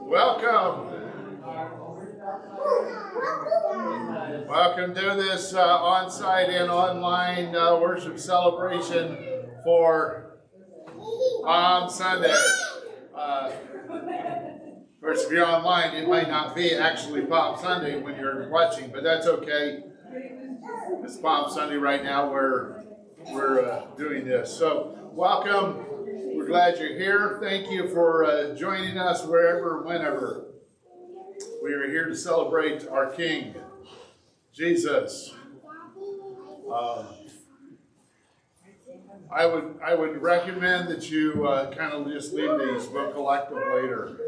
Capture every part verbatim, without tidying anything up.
Welcome. Welcome to this uh, on-site and online uh, worship celebration for Palm Sunday. Uh, of course, if you're online, it might not be actually Palm Sunday when you're watching, but that's okay. It's Palm Sunday right now where we're uh, doing this. So, welcome. We're glad you're here. Thank you for uh, joining us wherever, whenever. We are here to celebrate our King, Jesus. Um, I would I would recommend that you uh, kind of just leave these. We'll collect them later.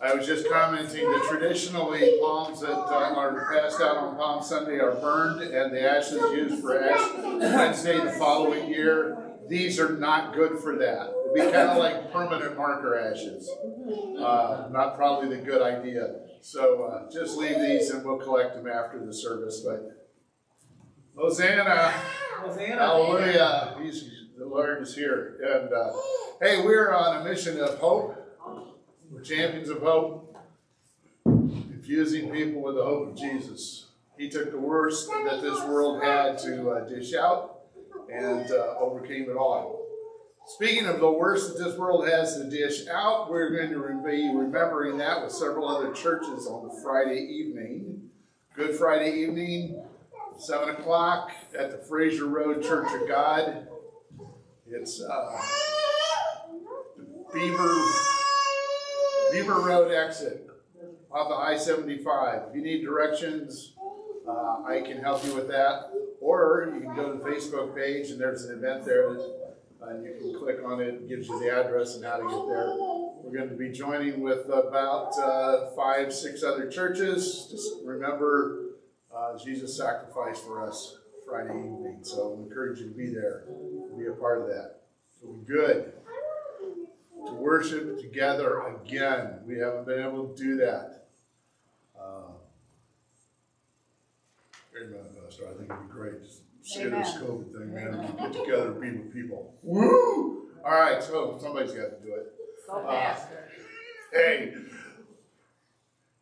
I was just commenting that traditionally palms that uh, are passed out on Palm Sunday are burned and the ashes used for Ash Wednesday the following year. These are not good for that. It'd be kind of like permanent marker ashes. Uh, not probably the good idea. So uh, just leave these and we'll collect them after the service. But Hosanna, Hosanna. Hallelujah! He's, the Lord is here. And uh, hey, we're on a mission of hope. We're champions of hope, infusing people with the hope of Jesus. He took the worst that this world had to uh, dish out. And uh, overcame it all. Speaking of the worst that this world has to dish out, we're going to be remembering that with several other churches on the Friday evening. Good Friday evening, seven o'clock at the Fraser Road Church of God. It's uh, Beaver, Beaver Road exit off the I seventy-five. If you need directions, uh, I can help you with that. Or you can go to the Facebook page, and there's an event there, and uh, you can click on it. It gives you the address and how to get there. We're going to be joining with about uh, five, six other churches. Just remember uh, Jesus sacrificed for us Friday evening, so I encourage you to be there and be a part of that. It'll be good to worship together again. We haven't been able to do that. Uh, So I think it'd be great. Just scare this COVID thing, man. Get together and be with people. Woo! All right, so somebody's got to do it. So fast. Uh, hey,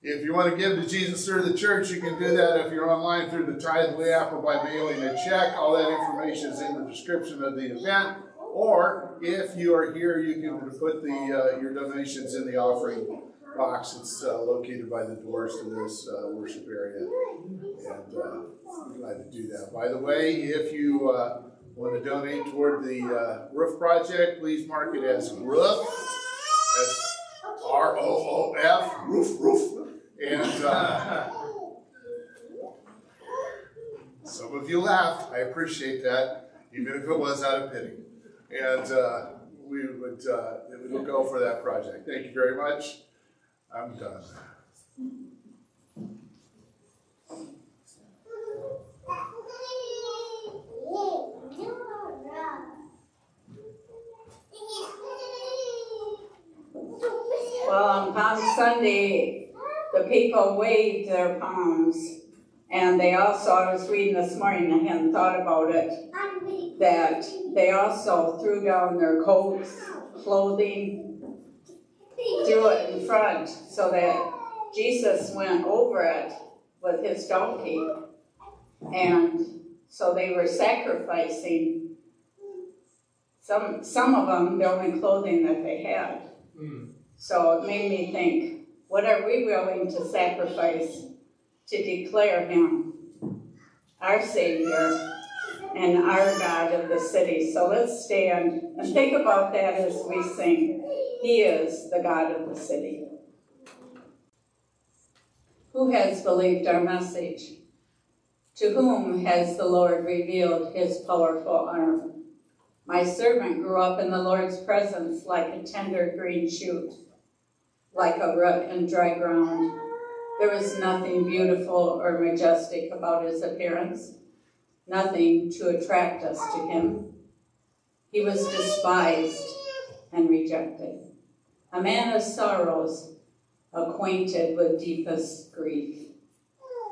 if you want to give to Jesus through the church, you can do that if you're online through the Tithely app or by mailing a check. All that information is in the description of the event. Or if you are here, you can put the uh, your donations in the offering box. It's uh, located by the doors to this uh, worship area. And uh, I'm glad to do that. By the way, if you uh, want to donate toward the uh, roof project, please mark it as roof. That's R O O F, roof, roof. And uh, some of you laughed. I appreciate that, even if it was out of pity. And uh, we would uh, it would go for that project. Thank you very much. I'm done. Well, on Palm Sunday, the people waved their palms, and they also, I was reading this morning, I hadn't thought about it, that they also threw down their coats, clothing, do it in front so that Jesus went over it with his donkey. And so they were sacrificing. Some, some of them, the only clothing that they had. Mm. So it made me think, what are we willing to sacrifice to declare him our Savior and our God of the city? So let's stand and think about that as we sing. He is the God of the city. Who has believed our message? To whom has the Lord revealed his powerful arm? My servant grew up in the Lord's presence like a tender green shoot, like a root in dry ground. There was nothing beautiful or majestic about his appearance, nothing to attract us to him. He was despised and rejected. A man of sorrows, acquainted with deepest grief.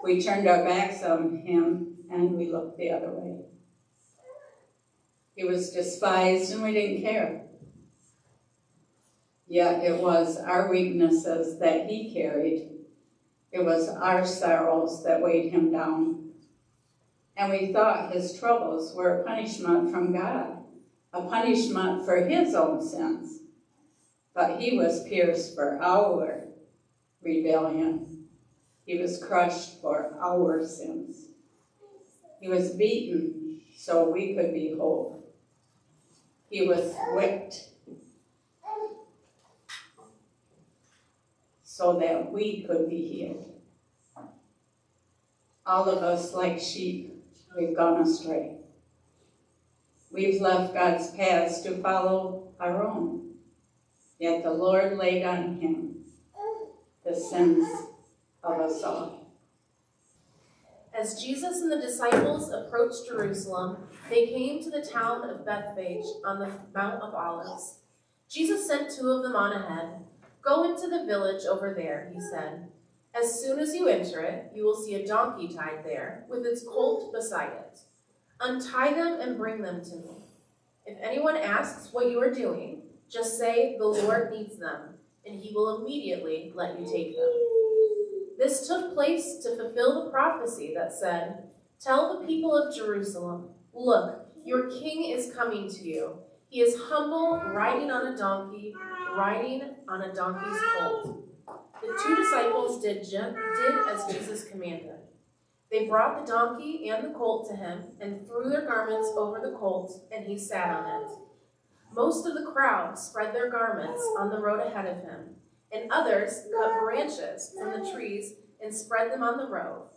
We turned our backs on him and we looked the other way. He was despised and we didn't care. Yet it was our weaknesses that he carried. It was our sorrows that weighed him down. And we thought his troubles were a punishment from God, a punishment for his own sins. But he was pierced for our rebellion. He was crushed for our sins. He was beaten so we could be whole. He was whipped so that we could be healed. All of us, like sheep, we've gone astray. We've left God's paths to follow our own. Yet the Lord laid on him the sins of us all. As Jesus and the disciples approached Jerusalem, they came to the town of Bethphage on the Mount of Olives. Jesus sent two of them on ahead. "Go into the village over there," he said. "As soon as you enter it, you will see a donkey tied there, with its colt beside it. Untie them and bring them to me. If anyone asks what you are doing, just say, 'The Lord needs them,' and he will immediately let you take them." This took place to fulfill the prophecy that said, "Tell the people of Jerusalem, 'Look, your king is coming to you. He is humble, riding on a donkey, riding on a donkey's colt.'" The two disciples did, did as Jesus commanded. They brought the donkey and the colt to him and threw their garments over the colt, and he sat on it. Most of the crowd spread their garments on the road ahead of him, and others cut branches from the trees and spread them on the road.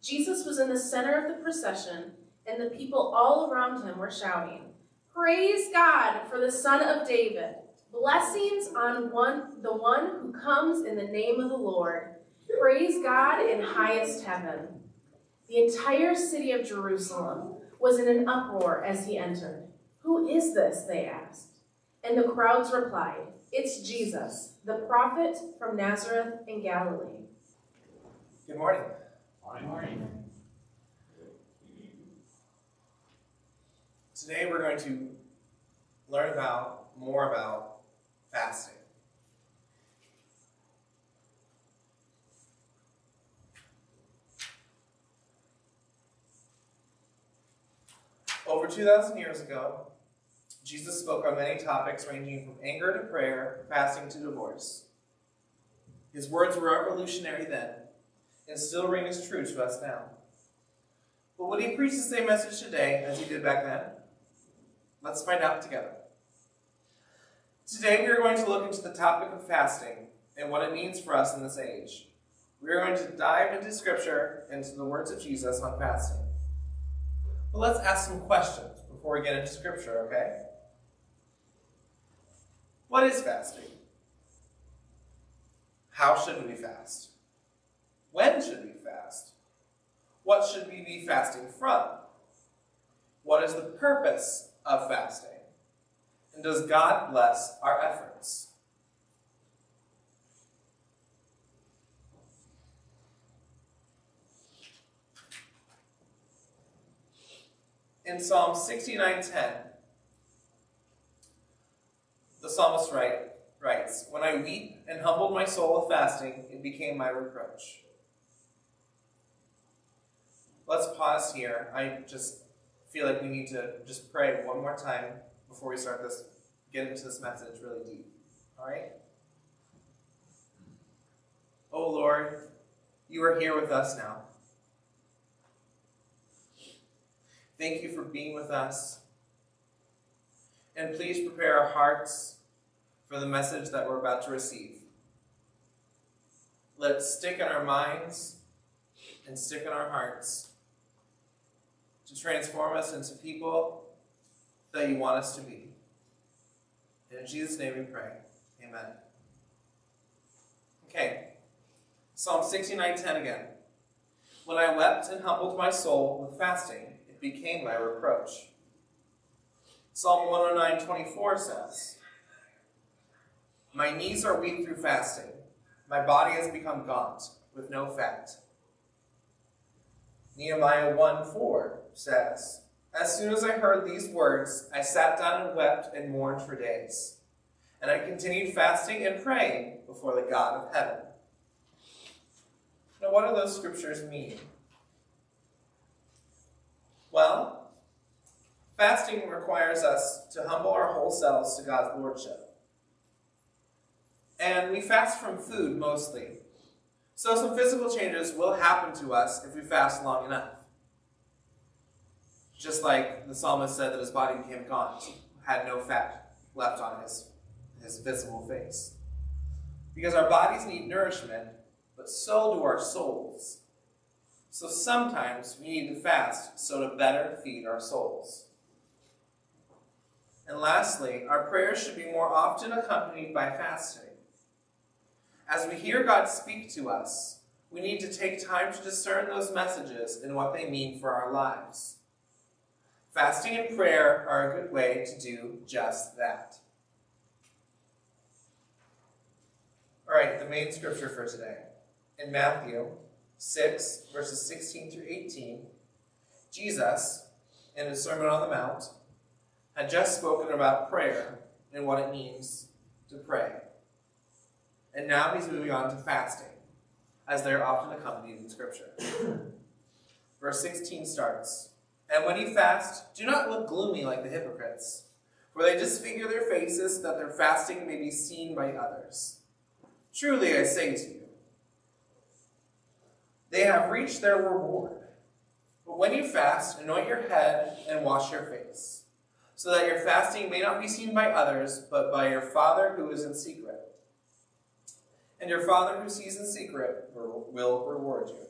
Jesus was in the center of the procession, and the people all around him were shouting, "Praise God for the Son of David! Blessings on one, the one who comes in the name of the Lord. Praise God in highest heaven." The entire city of Jerusalem was in an uproar as he entered. "Who is this?" they asked. And the crowds replied, "It's Jesus, the prophet from Nazareth in Galilee." Good morning. Good morning. Today we're going to learn about, more about, fasting. Over two thousand years ago, Jesus spoke on many topics ranging from anger to prayer, fasting to divorce. His words were revolutionary then, and still ring as true to us now. But would he preach the same message today as he did back then? Let's find out together. Today we are going to look into the topic of fasting and what it means for us in this age. We are going to dive into Scripture and to the words of Jesus on fasting. But let's ask some questions before we get into Scripture, okay? What is fasting? How should we fast? When should we fast? What should we be fasting from? What is the purpose of fasting? And does God bless our efforts? In Psalm sixty-nine ten, the psalmist write, writes, "When I weep and humbled my soul with fasting, it became my reproach." Let's pause here. I just feel like we need to just pray one more time before we start this, get into this message really deep. All right? Oh Lord, you are here with us now. Thank you for being with us. And please prepare our hearts for the message that we're about to receive. Let it stick in our minds and stick in our hearts to transform us into people that you want us to be. And in Jesus' name we pray. Amen. Okay. Psalm sixty-nine ten again. "When I wept and humbled my soul with fasting, it became my reproach." Psalm one oh nine twenty-four says, "My knees are weak through fasting. My body has become gaunt with no fat." Nehemiah one four says, "As soon as I heard these words, I sat down and wept and mourned for days. and I continued fasting and praying before the God of heaven. Now, what do those scriptures mean? Well, fasting requires us to humble our whole selves to God's lordship. And we fast from food mostly. So some physical changes will happen to us if we fast long enough. Just like the psalmist said that his body became gaunt, had no fat left on his, his visible face. Because our bodies need nourishment, but so do our souls. So sometimes we need to fast so to better feed our souls. And lastly, our prayers should be more often accompanied by fasting. As we hear God speak to us, we need to take time to discern those messages and what they mean for our lives. Fasting and prayer are a good way to do just that. All right, the main scripture for today. In Matthew six, verses sixteen through eighteen, Jesus, in his Sermon on the Mount, had just spoken about prayer and what it means to pray. And now he's moving on to fasting, as they're often accompanied in scripture. Verse sixteen starts, "And when you fast, do not look gloomy like the hypocrites, for they disfigure their faces that their fasting may be seen by others. Truly I say to you, they have reached their reward. But when you fast, anoint your head and wash your face, so that your fasting may not be seen by others, but by your Father who is in secret. And your Father who sees in secret will reward you."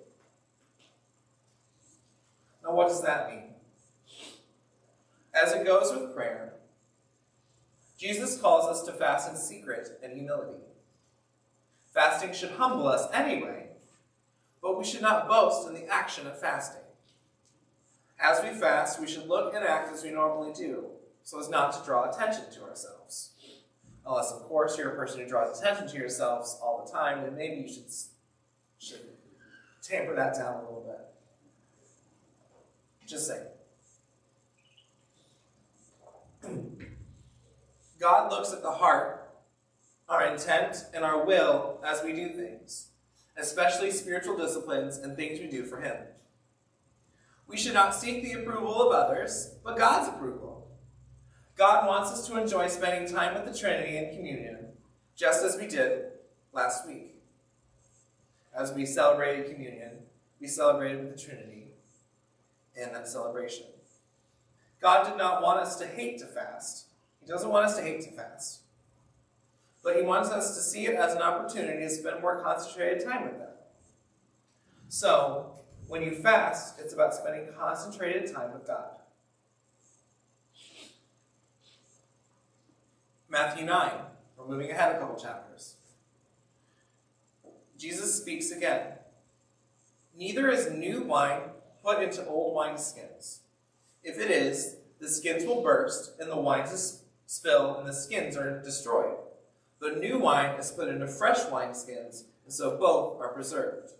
Now, what does that mean? As it goes with prayer, Jesus calls us to fast in secret and humility. Fasting should humble us anyway, but we should not boast in the action of fasting. As we fast, we should look and act as we normally do, so as not to draw attention to ourselves. Unless, of course, you're a person who draws attention to yourselves all the time, then maybe you should, should tamper that down a little bit. Just saying. God looks at the heart, our intent, and our will as we do things, especially spiritual disciplines and things we do for Him. We should not seek the approval of others, but God's approval. God wants us to enjoy spending time with the Trinity and communion, just as we did last week. As we celebrated communion, we celebrated with the Trinity in that celebration. God did not want us to hate to fast. He doesn't want us to hate to fast. But He wants us to see it as an opportunity to spend more concentrated time with Him. So, when you fast, it's about spending concentrated time with God. Matthew nine, we're moving ahead a couple chapters. Jesus speaks again. "Neither is new wine put into old wineskins. If it is, the skins will burst, and the wines spill, and the skins are destroyed. But new wine is put into fresh wineskins, and so both are preserved."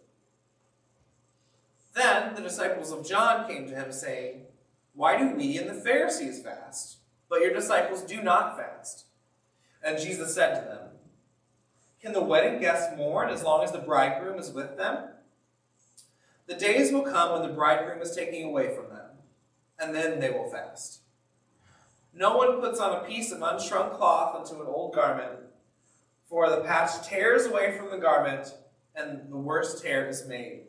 Then the disciples of John came to him, saying, "Why do we and the Pharisees fast, but your disciples do not fast?" And Jesus said to them, "Can the wedding guests mourn as long as the bridegroom is with them? The days will come when the bridegroom is taken away from them, and then they will fast. No one puts on a piece of unshrunk cloth into an old garment, for the patch tears away from the garment, and the worst tear is made.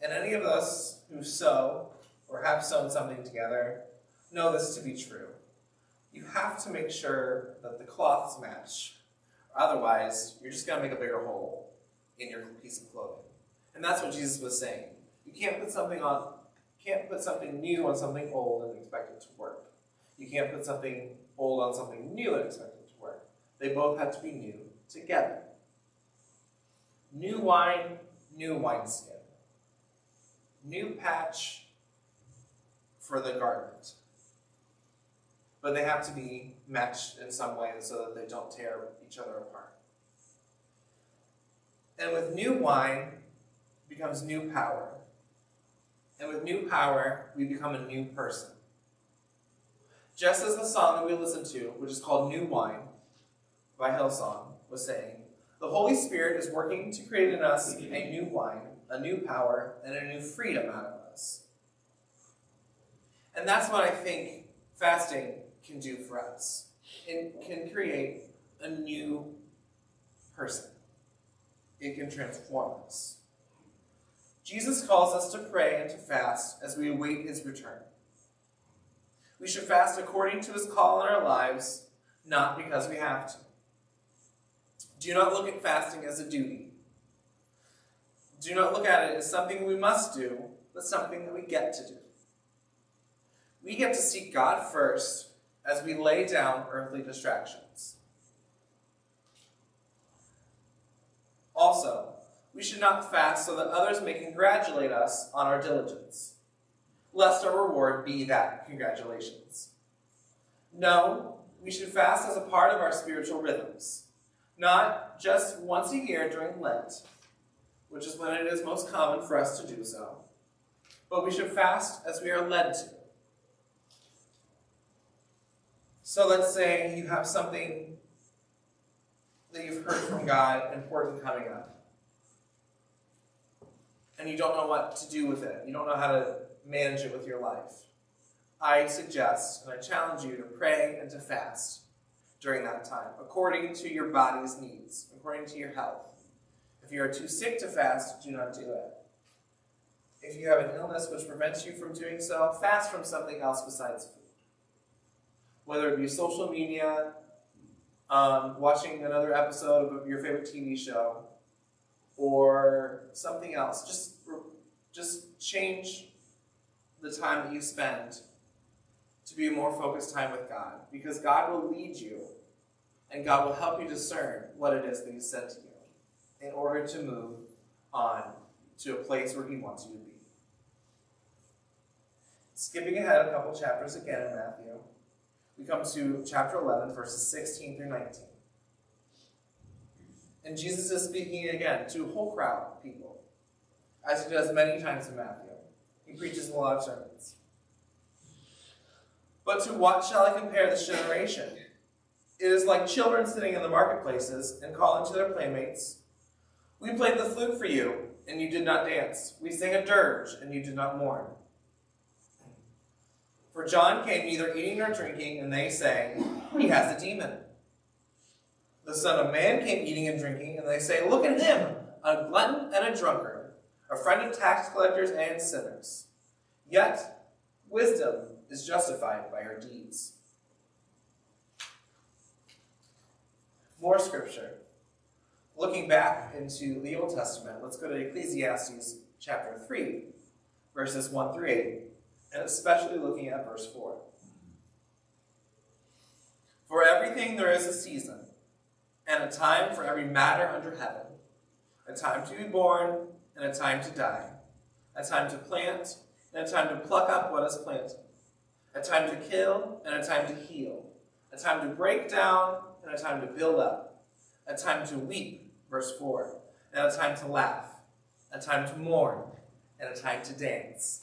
And any of us who sew or have sewn something together know this to be true. You have to make sure that the cloths match, otherwise you're just going to make a bigger hole in your piece of clothing." And that's what Jesus was saying. You can't put something on, can't put something new on something old and expect it to work. You can't put something old on something new and expect it to work. They both have to be new together. New wine, new wineskin. New patch for the garment. But they have to be matched in some way so that they don't tear each other apart. And with new wine becomes new power. And with new power, we become a new person. Just as the song that we listened to, which is called New Wine, by Hillsong was saying, the Holy Spirit is working to create in us a new wine, a new power, and a new freedom out of us. And that's what I think fasting can do for us. It can create a new person. It can transform us. Jesus calls us to pray and to fast as we await his return. We should fast according to his call in our lives, not because we have to. Do not look at fasting as a duty. Do not look at it as something we must do, but something that we get to do. We get to seek God first as we lay down earthly distractions. Also, we should not fast so that others may congratulate us on our diligence, lest our reward be that congratulations. No, we should fast as a part of our spiritual rhythms, not just once a year during Lent, which is when it is most common for us to do so, but we should fast as we are led to. So let's say you have something that you've heard from God important coming up, and you don't know what to do with it. You don't know how to manage it with your life. I suggest and I challenge you to pray and to fast during that time, according to your body's needs, according to your health. If you are too sick to fast, do not do it. If you have an illness which prevents you from doing so, fast from something else besides food. Whether it be social media, um, watching another episode of your favorite T V show, or something else. Just, just change the time that you spend to be a more focused time with God, because God will lead you, and God will help you discern what it is that he said to you in order to move on to a place where he wants you to be. Skipping ahead a couple chapters again in Matthew, we come to chapter eleven, verses sixteen through nineteen. And Jesus is speaking again to a whole crowd of people, as he does many times in Matthew. He preaches a lot of sermons. But to what shall I compare this generation? It is like children sitting in the marketplaces and calling to their playmates, we played the flute for you, and you did not dance. We sang a dirge, and you did not mourn. For John came neither eating nor drinking, and they say, he has a demon. The Son of Man came eating and drinking, and they say, look at him, a glutton and a drunkard, a friend of tax collectors and sinners. Yet wisdom is justified by her deeds. More scripture. Looking back into the Old Testament, let's go to Ecclesiastes chapter three, verses one through eight, and especially looking at verse four. For everything there is a season, and a time for every matter under heaven, a time to be born, and a time to die, a time to plant, and a time to pluck up what is planted, a time to kill, and a time to heal, a time to break down, and a time to build up, a time to weep, verse four, and a time to laugh, a time to mourn, and a time to dance.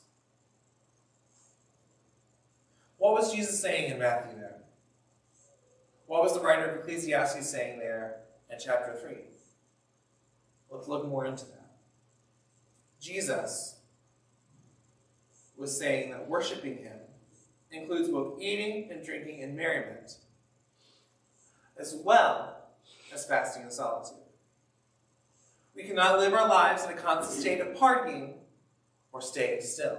What was Jesus saying in Matthew there? What was the writer of Ecclesiastes saying there in chapter three? Let's look more into that. Jesus was saying that worshiping him includes both eating and drinking and merriment, as well as fasting and solitude. We cannot live our lives in a constant state of partying or staying still.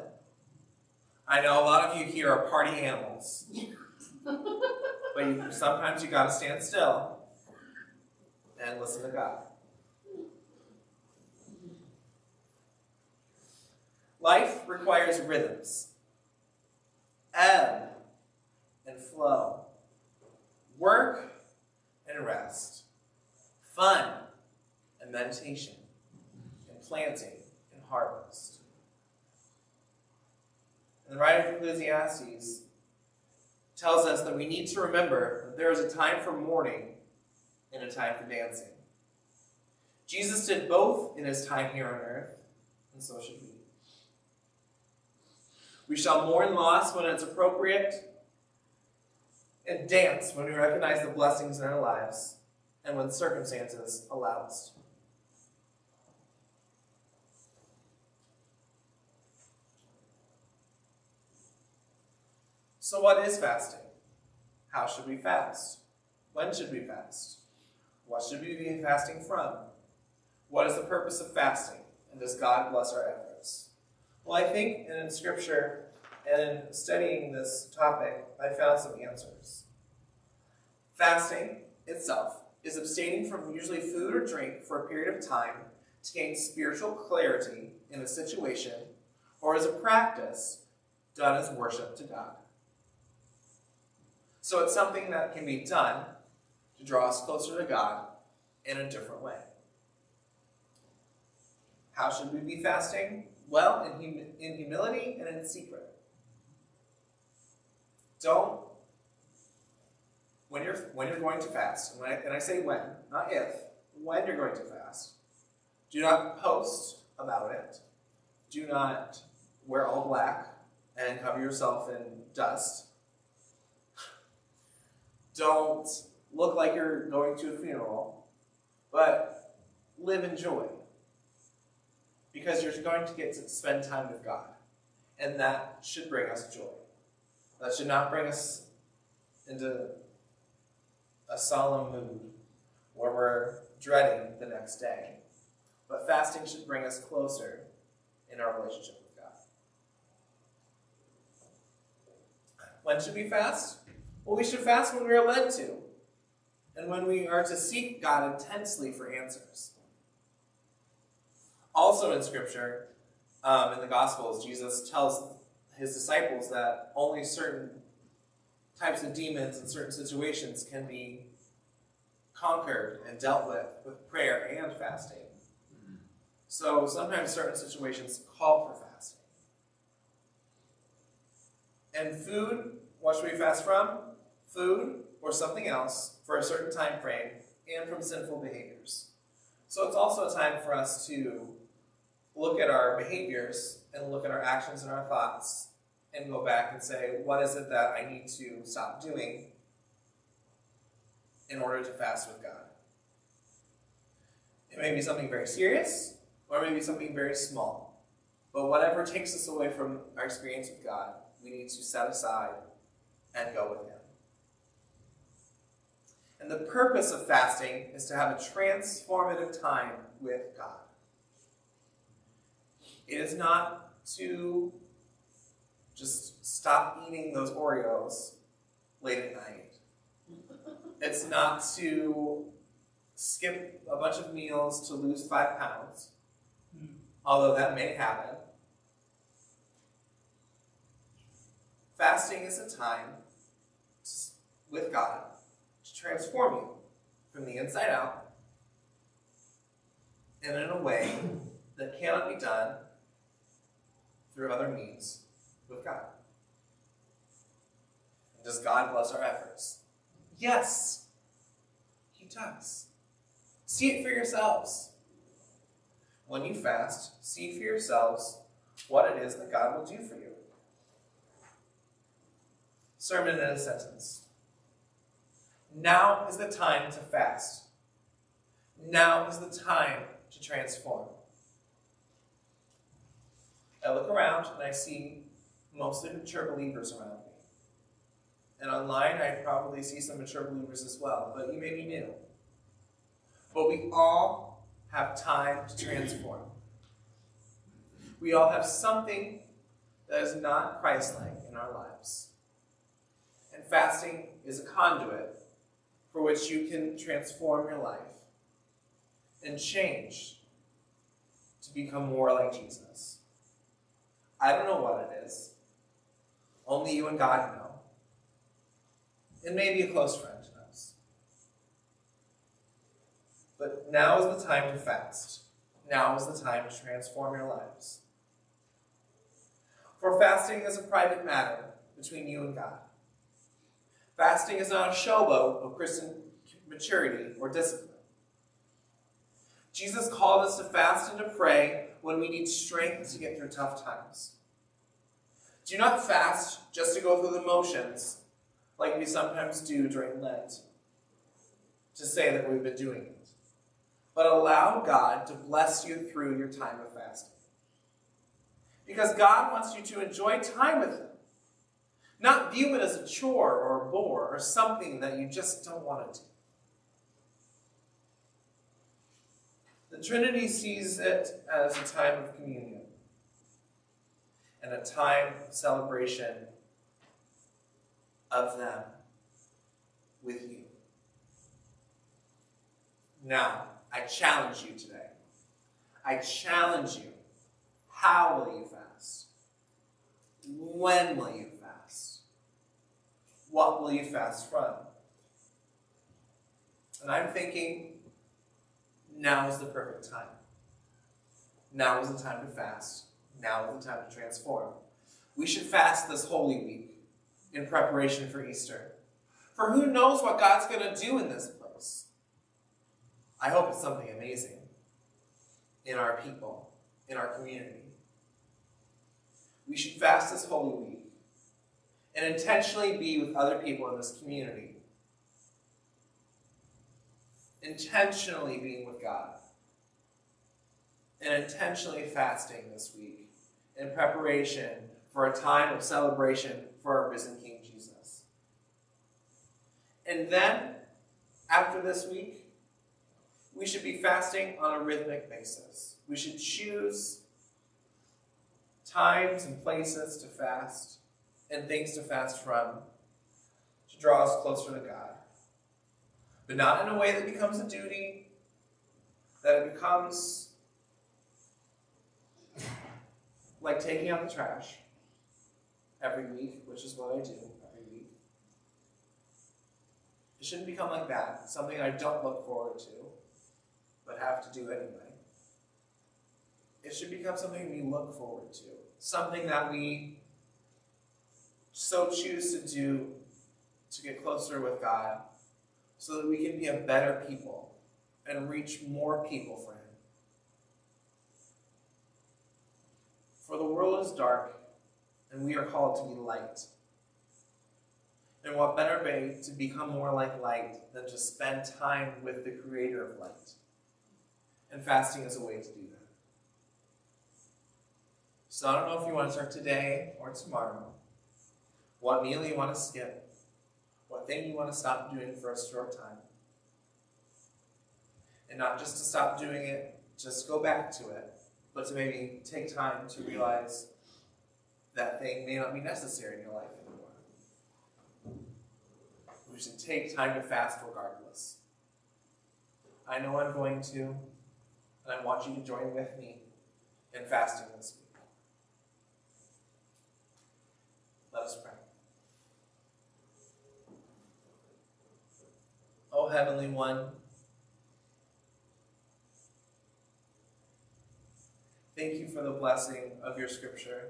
I know a lot of you here are party animals. But you, sometimes you got to stand still and listen to God. Life requires rhythms, ebb and flow, work and rest. fun and meditation and planting and harvest. And the writer of Ecclesiastes tells us that we need to remember that there is a time for mourning and a time for dancing. Jesus did both in his time here on earth, and so should we. We shall mourn loss when it's appropriate, and dance when we recognize the blessings in our lives and when circumstances allow us. So what is fasting? How should we fast? When should we fast? What should we be fasting from? What is the purpose of fasting? And does God bless our efforts? Well, I think in Scripture and in studying this topic, I found some answers. Fasting itself is abstaining from usually food or drink for a period of time to gain spiritual clarity in a situation or as a practice done as worship to God. So it's something that can be done to draw us closer to God in a different way. How should we be fasting? Well, in, hum in humility and in secret. Don't, when you're, when you're going to fast, and, when I, and I say when, not if, when you're going to fast, do not post about it. Do not wear all black and cover yourself in dust. Don't look like you're going to a funeral, but live in joy, because you're going to get to spend time with God, and that should bring us joy. That should not bring us into a solemn mood where we're dreading the next day. But fasting should bring us closer in our relationship with God. When should we fast? Well, we should fast when we are led to, and when we are to seek God intensely for answers. Also in Scripture, um, in the Gospels, Jesus tells his disciples that only certain types of demons and certain situations can be conquered and dealt with with prayer and fasting. So sometimes certain situations call for fasting. And food, what should we fast from? Food or something else for a certain time frame, and from sinful behaviors. So it's also a time for us to look at our behaviors and look at our actions and our thoughts and go back and say, what is it that I need to stop doing in order to fast with God? It may be something very serious, or it may be something very small. But whatever takes us away from our experience with God, we need to set aside and go with Him. And the purpose of fasting is to have a transformative time with God. It is not to just stop eating those Oreos late at night. It's not to skip a bunch of meals to lose five pounds, although that may happen. Fasting is a time with God to transform you from the inside out and in a way that cannot be done through other means with God. And does God bless our efforts? Yes, He does. See it for yourselves. When you fast, see for yourselves what it is that God will do for you. Sermon in a sentence. Now is the time to fast. Now is the time to transform. I look around and I see mostly mature believers around me. And online, I probably see some mature believers as well, but you may be new. But we all have time to transform. We all have something that is not Christ-like in our lives. And fasting is a conduit for which you can transform your life and change to become more like Jesus. I don't know what it is. Only you and God know. And maybe a close friend knows. But now is the time to fast. Now is the time to transform your lives. For fasting is a private matter between you and God. Fasting is not a showboat of Christian maturity or discipline. Jesus called us to fast and to pray when we need strength to get through tough times. Do not fast just to go through the motions like we sometimes do during Lent, to say that we've been doing it, but allow God to bless you through your time of fasting. Because God wants you to enjoy time with Him, not view it as a chore or a bore or something that you just don't want to do. The Trinity sees it as a time of communion and a time of celebration of them with you. Now, I challenge you today. I challenge you. How will you fast? When will you fast? What will you fast from? And I'm thinking, now is the perfect time. Now is the time to fast. Now is the time to transform. We should fast this Holy Week in preparation for Easter. For who knows what God's going to do in this place? I hope it's something amazing in our people, in our community. We should fast this Holy Week and intentionally be with other people in this community. Intentionally being with God and intentionally fasting this week in preparation for a time of celebration for our risen King Jesus. And then, after this week, we should be fasting on a rhythmic basis. We should choose times and places to fast and things to fast from to draw us closer to God. But not in a way that becomes a duty, that it becomes like taking out the trash every week, which is what I do every week. It shouldn't become like that, something I don't look forward to, but have to do anyway. It should become something we look forward to, something that we so choose to do to get closer with God, so that we can be a better people and reach more people for Him. For the world is dark, and we are called to be light. And what better way to become more like light than to spend time with the Creator of light? And fasting is a way to do that. So I don't know if you want to start today or tomorrow, what meal you want to skip, what thing you want to stop doing for a short time. And not just to stop doing it, just go back to it, but to maybe take time to realize that thing may not be necessary in your life anymore. We should take time to fast regardless. I know I'm going to, and I want you to join with me in fasting this week. Let us pray. O Heavenly One, thank you for the blessing of your scripture,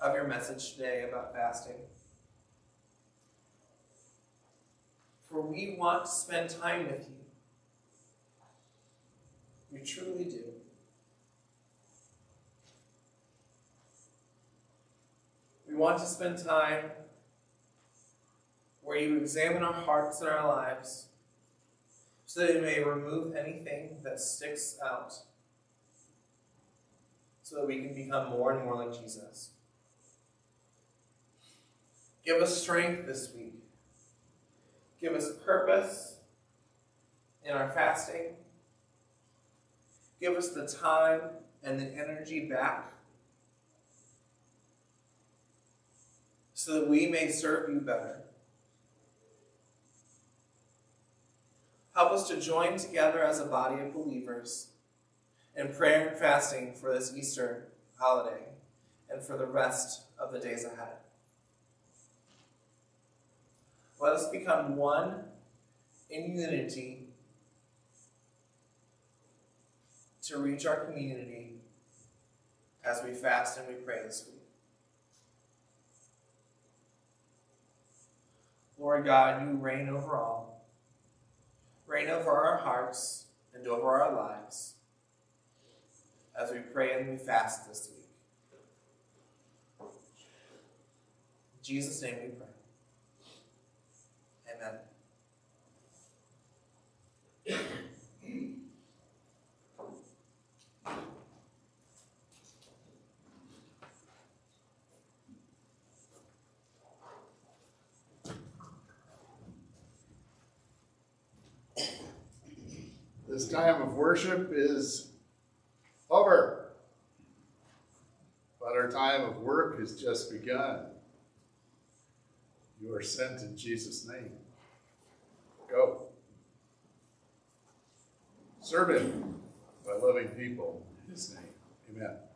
of your message today about fasting. For we want to spend time with you. We truly do. We want to spend time where you examine our hearts and our lives so that you may remove anything that sticks out so that we can become more and more like Jesus. Give us strength this week. Give us purpose in our fasting. Give us the time and the energy back so that we may serve you better. Help us to join together as a body of believers in prayer and fasting for this Easter holiday and for the rest of the days ahead. Let us become one in unity to reach our community as we fast and we pray this week. Lord God, you reign over all. Reign over our hearts and over our lives as we pray and we fast this week. In Jesus' name we pray. Amen. This time of worship is over, but our time of work has just begun. You are sent in Jesus' name. Go. Serving by loving people in his name. Amen.